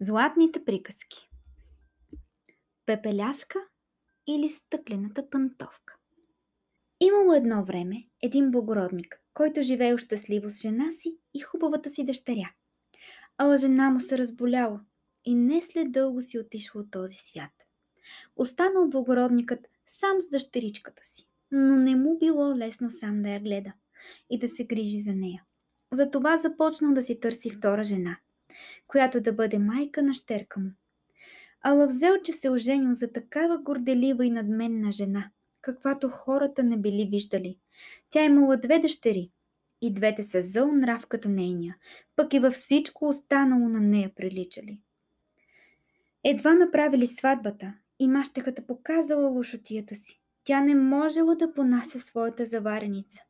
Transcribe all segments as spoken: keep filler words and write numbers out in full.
Златните приказки. Пепеляшка или стъклената пантовка. Имало едно време един благородник, който живеел щастливо с жена си и хубавата си дъщеря. Ала жена му се разболяла и не след дълго си отишла от този свят. Останал благородникът сам с дъщеричката си, но не му било лесно сам да я гледа и да се грижи за нея. Затова започнал да си търси втора жена, която да бъде майка на щерка му. Ала взел, че се оженил за такава горделива и надменна жена, каквато хората не били виждали. Тя имала две дъщери и двете са зъл нрав като нейния, пък и във всичко останало на нея приличали. Едва направили сватбата и мащехата показала лошотията си. Тя не можела да понася своята завареница,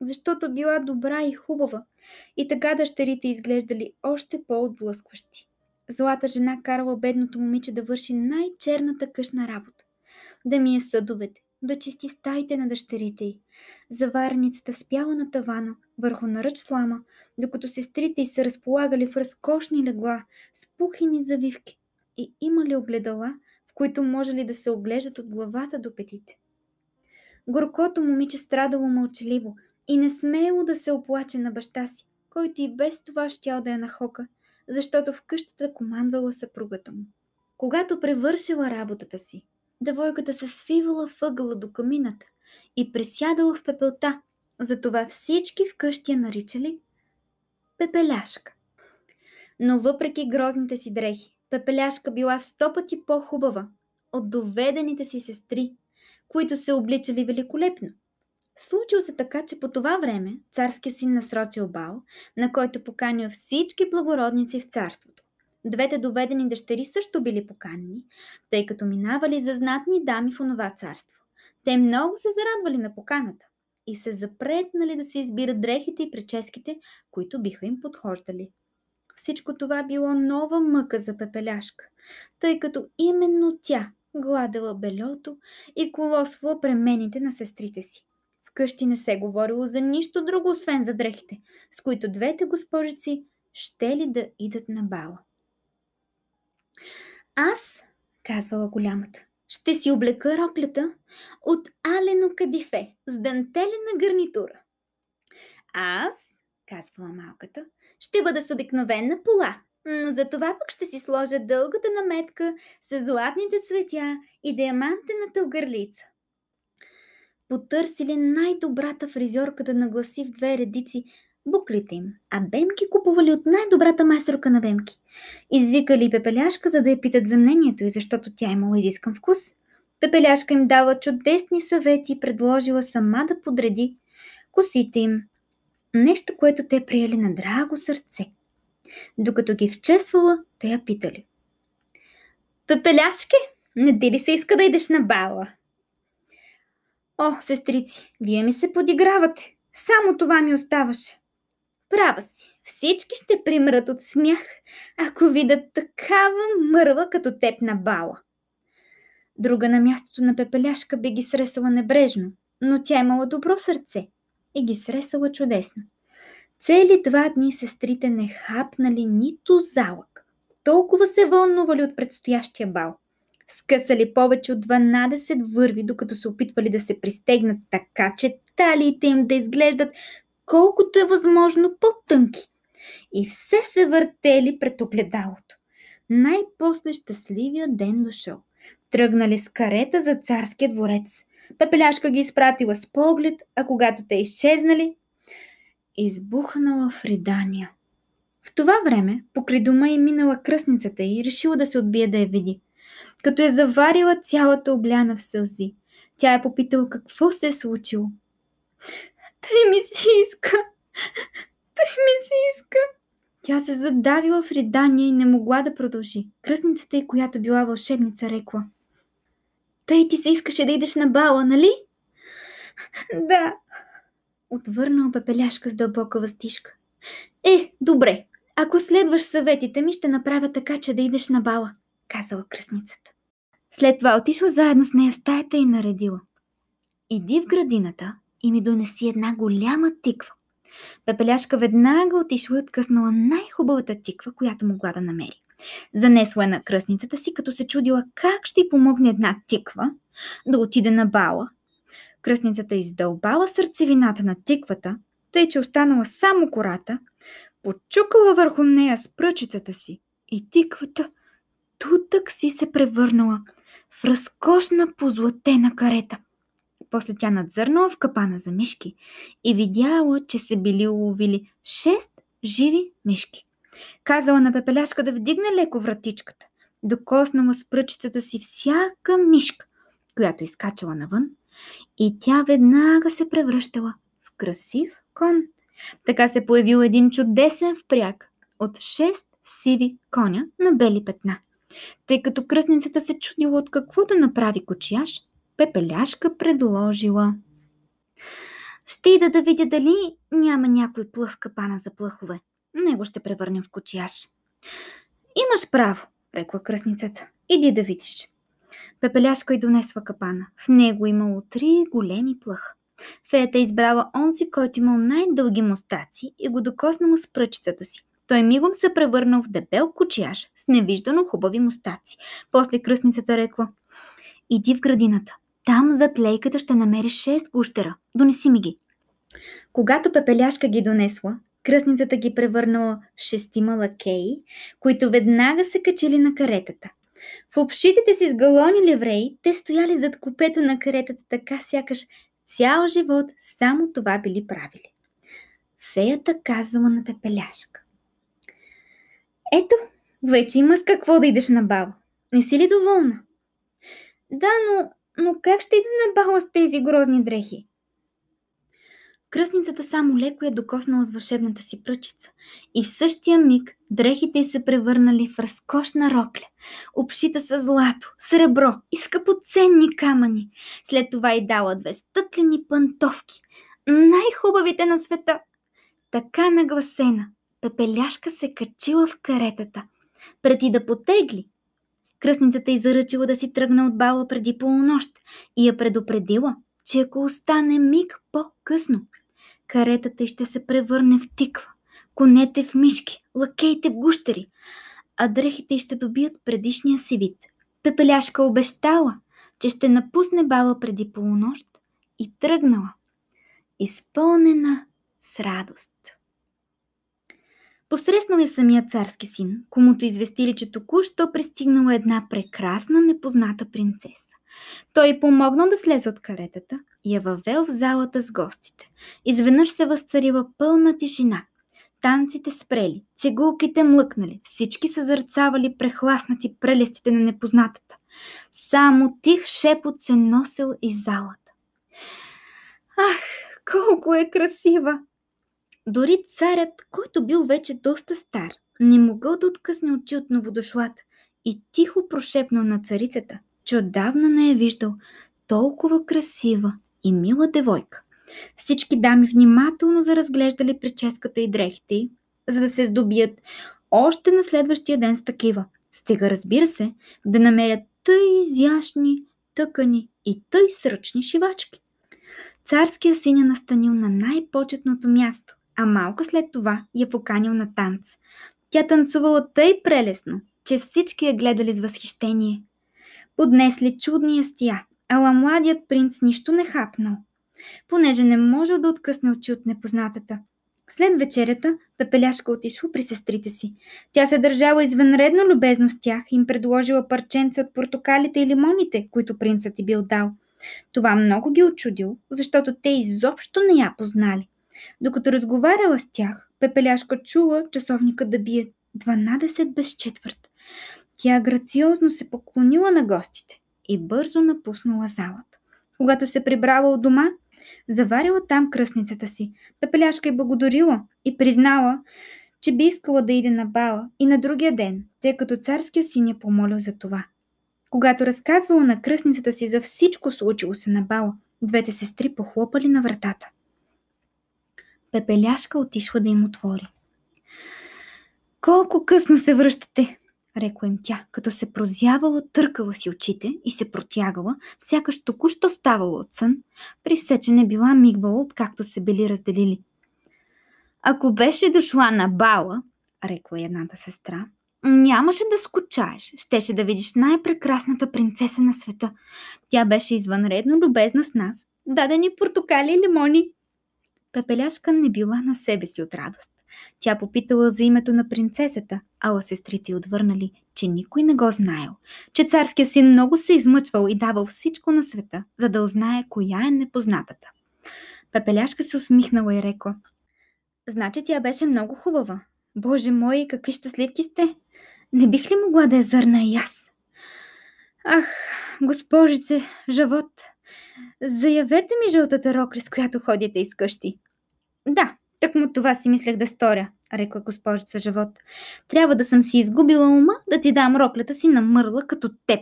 защото била добра и хубава, и така дъщерите изглеждали още по-отблъскващи. Злата жена карала бедното момиче да върши най-черната къщна работа, да мие съдовете, да чисти стаите на дъщерите й. Завареницата спяла на тавана върху наръч слама, докато сестрите й се разполагали в разкошни легла с пухини завивки и имали огледала, в които можели да се оглеждат от главата до петите. Горкото момиче страдало мълчаливо и не смеело да се оплаче на баща си, който и без това щял да я нахока, защото в къщата командвала съпругата му. Когато превършила работата си, девойката се свивала въгъла до камината и пресядала в пепелта, затова всички вкъщи я наричали Пепеляшка. Но въпреки грозните си дрехи, Пепеляшка била сто пъти по-хубава от доведените си сестри, които се обличали великолепно. Случило се така, че по това време царският син насрочил бал, на който поканил всички благородници в царството. Двете доведени дъщери също били поканени, тъй като минавали за знатни дами в онова царство. Те много се зарадвали на поканата и се запретнали да се избират дрехите и прическите, които биха им подхождали. Всичко това било нова мъка за Пепеляшка, тъй като именно тя гладела бельото и колосвала премените на сестрите си. Вкъщи не се говорило за нищо друго, освен за дрехите, с които двете госпожици щели да идат на бала. Аз, казвала голямата, ще си облека роклята от алено кадифе с дантелена гарнитура. Аз, казвала малката, ще бъда с обикновена пола, но за това пък ще си сложа дългата наметка с златните цветя и диамантената огърлица. Потърсили най-добрата фризьорка да нагласи в две редици буклите им, а бемки купували от най-добрата майсторка на бемки. Извикали Пепеляшка, за да я питат за мнението и защото тя имала изискан вкус. Пепеляшка им дала чудесни съвети и предложила сама да подреди косите им. Нещо, което те приели на драго сърце. Докато ги вчесвала, те я питали: Пепеляшке, не ти ли се иска да идеш на бала? О, сестрици, вие ми се подигравате. Само това ми оставаше. Права си, всички ще примрат от смях, ако видят такава мърва като теб на бала. Друга на мястото на Пепеляшка би ги сресала небрежно, но тя имала добро сърце и ги сресала чудесно. Цели два дни сестрите не хапнали нито залък. Толкова се вълнували от предстоящия бал. Скъсали повече от дванадесет върви, докато се опитвали да се пристегнат така, че талиите им да изглеждат колкото е възможно по-тънки. И все се въртели пред огледалото. Най-после щастливия ден дошъл. Тръгнали с карета за царския дворец. Пепеляшка ги изпратила с поглед, а когато те изчезнали, избухнала в ридания. В това време покрай дома е минала кръстницата и решила да се отбие да я види. Като е заварила цялата обляна в сълзи, тя е попитала какво се е случило. Тъй ми се иска! Тъй ми се иска! Тя се задавила в ридания и не могла да продължи. Кръстницата й, която била вълшебница, рекла: Тъй ти се искаше да идеш на бала, нали? Да! Отвърнала Пепеляшка с дълбока въздишка. Е, добре, ако следваш съветите ми, ще направя така, че да идеш на бала, казала кръстницата. След това отишла заедно с нея в стаята и наредила: Иди в градината и ми донеси една голяма тиква. Пепеляшка веднага отишла и откъснала най-хубавата тиква, която могла да намери. Занесла е на кръстницата си, като се чудила как ще й помогне една тиква да отиде на бала. Кръстницата издълбала сърцевината на тиквата, тъй че останала само кората, почукала върху нея с пръчицата си и тиквата тутък си се превърнала в разкошна позлатена карета. После тя надзърнала в капана за мишки и видяла, че се били уловили шест живи мишки. Казала на Пепеляшка да вдигне леко вратичката, докоснала с пръчицата си всяка мишка, която изкачала навън, и тя веднага се превръщала в красив кон. Така се появил един чудесен впряг от шест сиви коня на бели петна. Тъй като кръстницата се чудила от какво да направи кочияш, Пепеляшка предложила: ще ида да видя дали няма някой плъх капана за плъхове. Него ще превърнем в кочияш. Имаш право, рекла кръстницата. Иди да видиш. Пепеляшка й донесла капана. В него имало три големи плъха. Феята избрала онзи, който имал най-дълги мустаци, и го докоснала с пръчицата си. Той мигом се превърнал в дебел кочияш с невиждано хубави мустаци. После кръстницата рекла: иди в градината. Там зад лейката ще намериш шест гущера. Донеси ми ги. Когато Пепеляшка ги донесла, кръстницата ги превърнала в шестима лакеи, които веднага се качили на каретата. В обшитите си с галони ливреи те стояли зад купето на каретата, така сякаш цял живот само това били правили. Феята казала на Пепеляшка: ето, вече има с какво да идеш на бал. Не си ли доволна? Да, но, но как ще ида на бала с тези грозни дрехи? Кръстницата само леко я докоснала с вълшебната си пръчица и в същия миг дрехите й се превърнали в разкошна рокля, обшита с злато, сребро и скъпоценни камъни. След това й дала две стъклени пантовки, най-хубавите на света. Така нагласена, Пепеляшка се качила в каретата. Преди да потегли, кръстницата й заръчила да си тръгна от бала преди полунощ и я предупредила, че ако остане миг по-късно, каретата й ще се превърне в тиква, конете в мишки, лакеите в гущери, а дрехите й ще добият предишния си вид. Пепеляшка обещала, че ще напусне бала преди полунощ, и тръгнала, изпълнена с радост. Посрещнал я самия царски син, комуто известили, че току-що пристигнала една прекрасна непозната принцеса. Той помогнал да слезе от каретата и я въвел в залата с гостите. Изведнъж се възцарила пълна тишина. Танците спрели, цигулките млъкнали, всички се зърцавали прехласнати прелестите на непознатата. Само тих шепот се носел из залата. Ах, колко е красива! Дори царят, който бил вече доста стар, не могъл да откъсне очи от новодошлата и тихо прошепнал на царицата, че отдавна не е виждал толкова красива и мила девойка. Всички дами внимателно заразглеждали прическата и дрехите й, за да се здобият още на следващия ден с такива. Стига, разбира се, да намерят тъй изящни, тъкани и тъй сръчни шивачки. Царският син я настанил на най-почетното място, а малко след това я поканил на танц. Тя танцувала тъй прелестно, че всички я гледали с възхищение. Поднесли чудни ястия, ала младият принц нищо не хапнал, понеже не можел да откъсне очи от непознатата. След вечерята Пепеляшка отишла при сестрите си. Тя се държала извънредно любезно с тях и им предложила парченце от портокалите и лимоните, които принцът й бил дал. Това много ги очудило, защото те изобщо не я познали. Докато разговаряла с тях, Пепеляшка чула часовникът да бие дванадесет без четвърт. Тя грациозно се поклонила на гостите и бързо напуснала залата. Когато се прибрала от дома, заварила там кръстницата си. Пепеляшка й благодарила и признала, че би искала да иде на бала и на другия ден, тъй като царският син я помолил за това. Когато разказвала на кръстницата си за всичко случило се на бала, двете сестри похлопали на вратата. Пепеляшка отишла да им отвори. «Колко късно се връщате!» рекла им тя, като се прозявала, търкала си очите и се протягала, сякаш току-що ставала от сън, при все, че не била мигвала, откакто се били разделили. «Ако беше дошла на бала», рекла едната сестра, Нямаше да скучаеш. Щеше да видиш най-прекрасната принцеса на света. Тя беше извънредно любезна с нас. Даде ни портокали и лимони. Пепеляшка не била на себе си от радост. Тя попитала за името на принцесата, ала сестрите отвърнали, че никой не го знаел, че царския син много се измъчвал и давал всичко на света, за да узнае коя е непознатата. Пепеляшка се усмихнала и рекла: значи тя беше много хубава. Боже мой, какви щастливки сте! Не бих ли могла да я зърна и аз? Ах, госпожице, живот! Заявете ми жълтата рокля, с която ходите из къщи. Да, тъкмо това си мислех да сторя, рекла госпожица Живот. Трябва да съм си изгубила ума да ти дам роклята си на мърла като теб.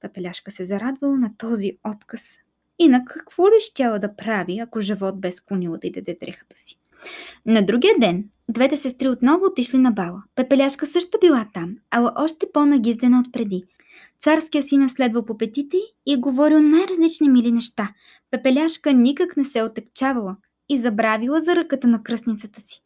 Пепеляшка се зарадвала на този отказ. И на какво ли щяла да прави, ако Живот бе склонила да й даде дрехата си? На другия ден двете сестри отново отишли на бала. Пепеляшка също била там, ала още по-нагиздена от преди. Царския син следвал по петите и говорил най-различни мили неща. Пепеляшка никак не се отекчавала и забравила за ръката на кръстницата си.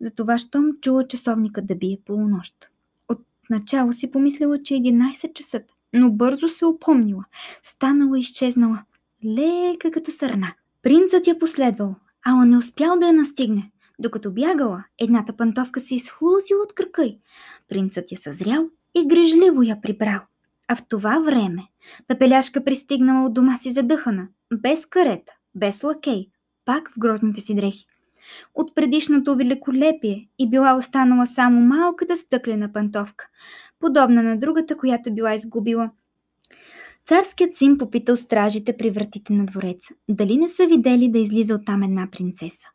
Затова щом чула часовника да бие полунощ. Отначало си помислила, че е единайсет часа, но бързо се опомнила. Станала и изчезнала, лека като сърна. Принцът я последвал, ала не успял да я настигне. Докато бягала, едната пантовка се изхлузила от крака й. Принцът я съзрял и грижливо я прибрал. А в това време Пепеляшка пристигнала от дома си задъхана, без карета, без лакей, пак в грозните си дрехи. От предишното великолепие и била останала само малката стъклена пантовка, подобна на другата, която била изгубила. Царският син попитал стражите при вратите на двореца дали не са видели да излиза оттам една принцеса.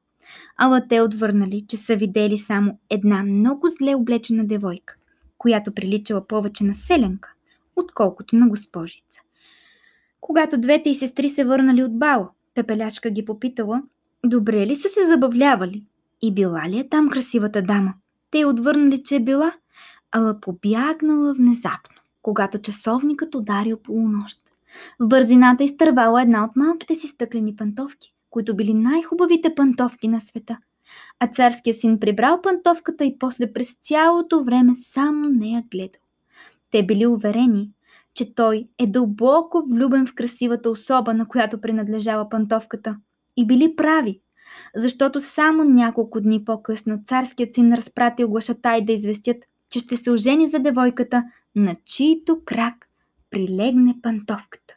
Ала те отвърнали, че са видели само една много зле облечена девойка, която приличала повече на селянка, отколкото на госпожица. Когато двете й сестри се върнали от бала, Пепеляшка ги попитала добре ли са се забавлявали и била ли е там красивата дама. Те й отвърнали, че е била, ала побягнала внезапно, когато часовникът ударил полунощ. В бързината изтървала една от малките си стъклени пантовки, които били най-хубавите пантовки на света. А царския син прибрал пантовката и после през цялото време само нея гледал. Те били уверени, че той е дълбоко влюбен в красивата особа, на която принадлежала пантовката. И били прави, защото само няколко дни по-късно царският син разпратил глашатай да известят, че ще се ожени за девойката, на чийто крак прилегне пантовката.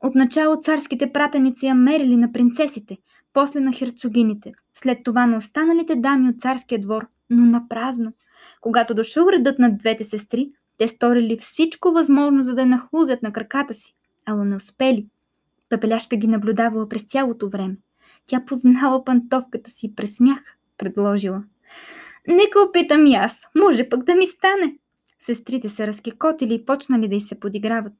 Отначало царските пратеници я мерили на принцесите, после на херцогините, след това на останалите дами от царския двор, но напразно. Когато дошъл редът на двете сестри, те сторили всичко възможно, за да нахлузят на краката си, ала не успели. Пепеляшка ги наблюдавала през цялото време. Тя познала пантовката си и през смях предложила: нека опитам и аз, може пък да ми стане. Сестрите се разкикотили и почнали да й се подиграват.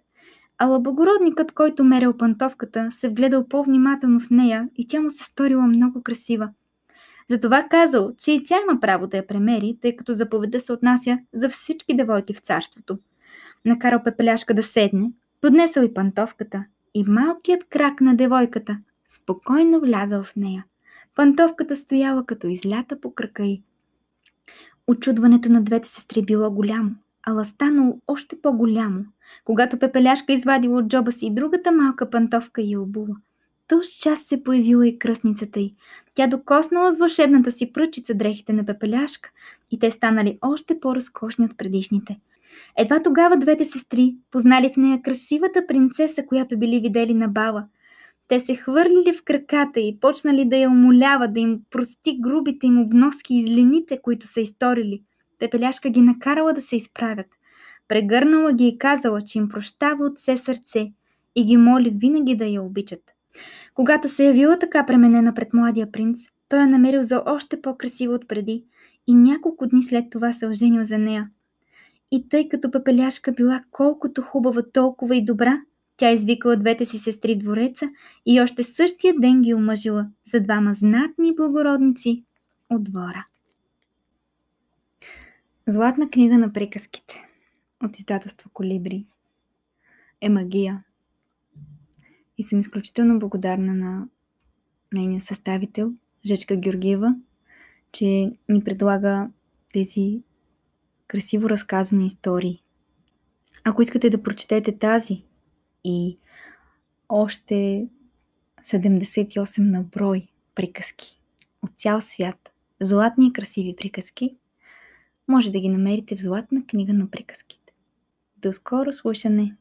Ала благородникът, който мерил пантовката, се вгледал по-внимателно в нея и тя му се сторила много красива. Затова казал, че и тя има право да я премери, тъй като заповедта се отнася за всички девойки в царството. Накарал Пепеляшка да седне, поднесъл и пантовката, и малкият крак на девойката спокойно влязал в нея. Пантовката стояла като излята по крака й. Очудването на двете сестри било голямо, ала станало още по-голямо, когато Пепеляшка извадила от джоба си и другата малка пантовка и обула. Тъж час се появила и кръстницата й. Тя докоснала с вълшебната си пръчица дрехите на Пепеляшка и те станали още по-разкошни от предишните. Едва тогава двете сестри познали в нея красивата принцеса, която били видели на бала. Те се хвърлили в краката и почнали да я умоляват да им прости грубите им обноски и злените, които са изторили. Пепеляшка ги накарала да се изправят. Прегърнала ги и казала, че им прощава от все сърце и ги моли винаги да я обичат. Когато се явила така пременена пред младия принц, той я намерил за още по-красива от преди и няколко дни след това се оженил за нея. И тъй като Пепеляшка била колкото хубава, толкова и добра, тя извикала двете си сестри двореца и още същия ден ги омъжила за двама знатни благородници от двора. Златна книга на приказките от издателство Колибри е магия. И съм изключително благодарна на нейния съставител, Жечка Георгиева, че ни предлага тези красиво разказани истории. Ако искате да прочетете тази и още седемдесет и осем на брой приказки от цял свят, златни и красиви приказки, може да ги намерите в Златна книга на приказките. До скоро слушане!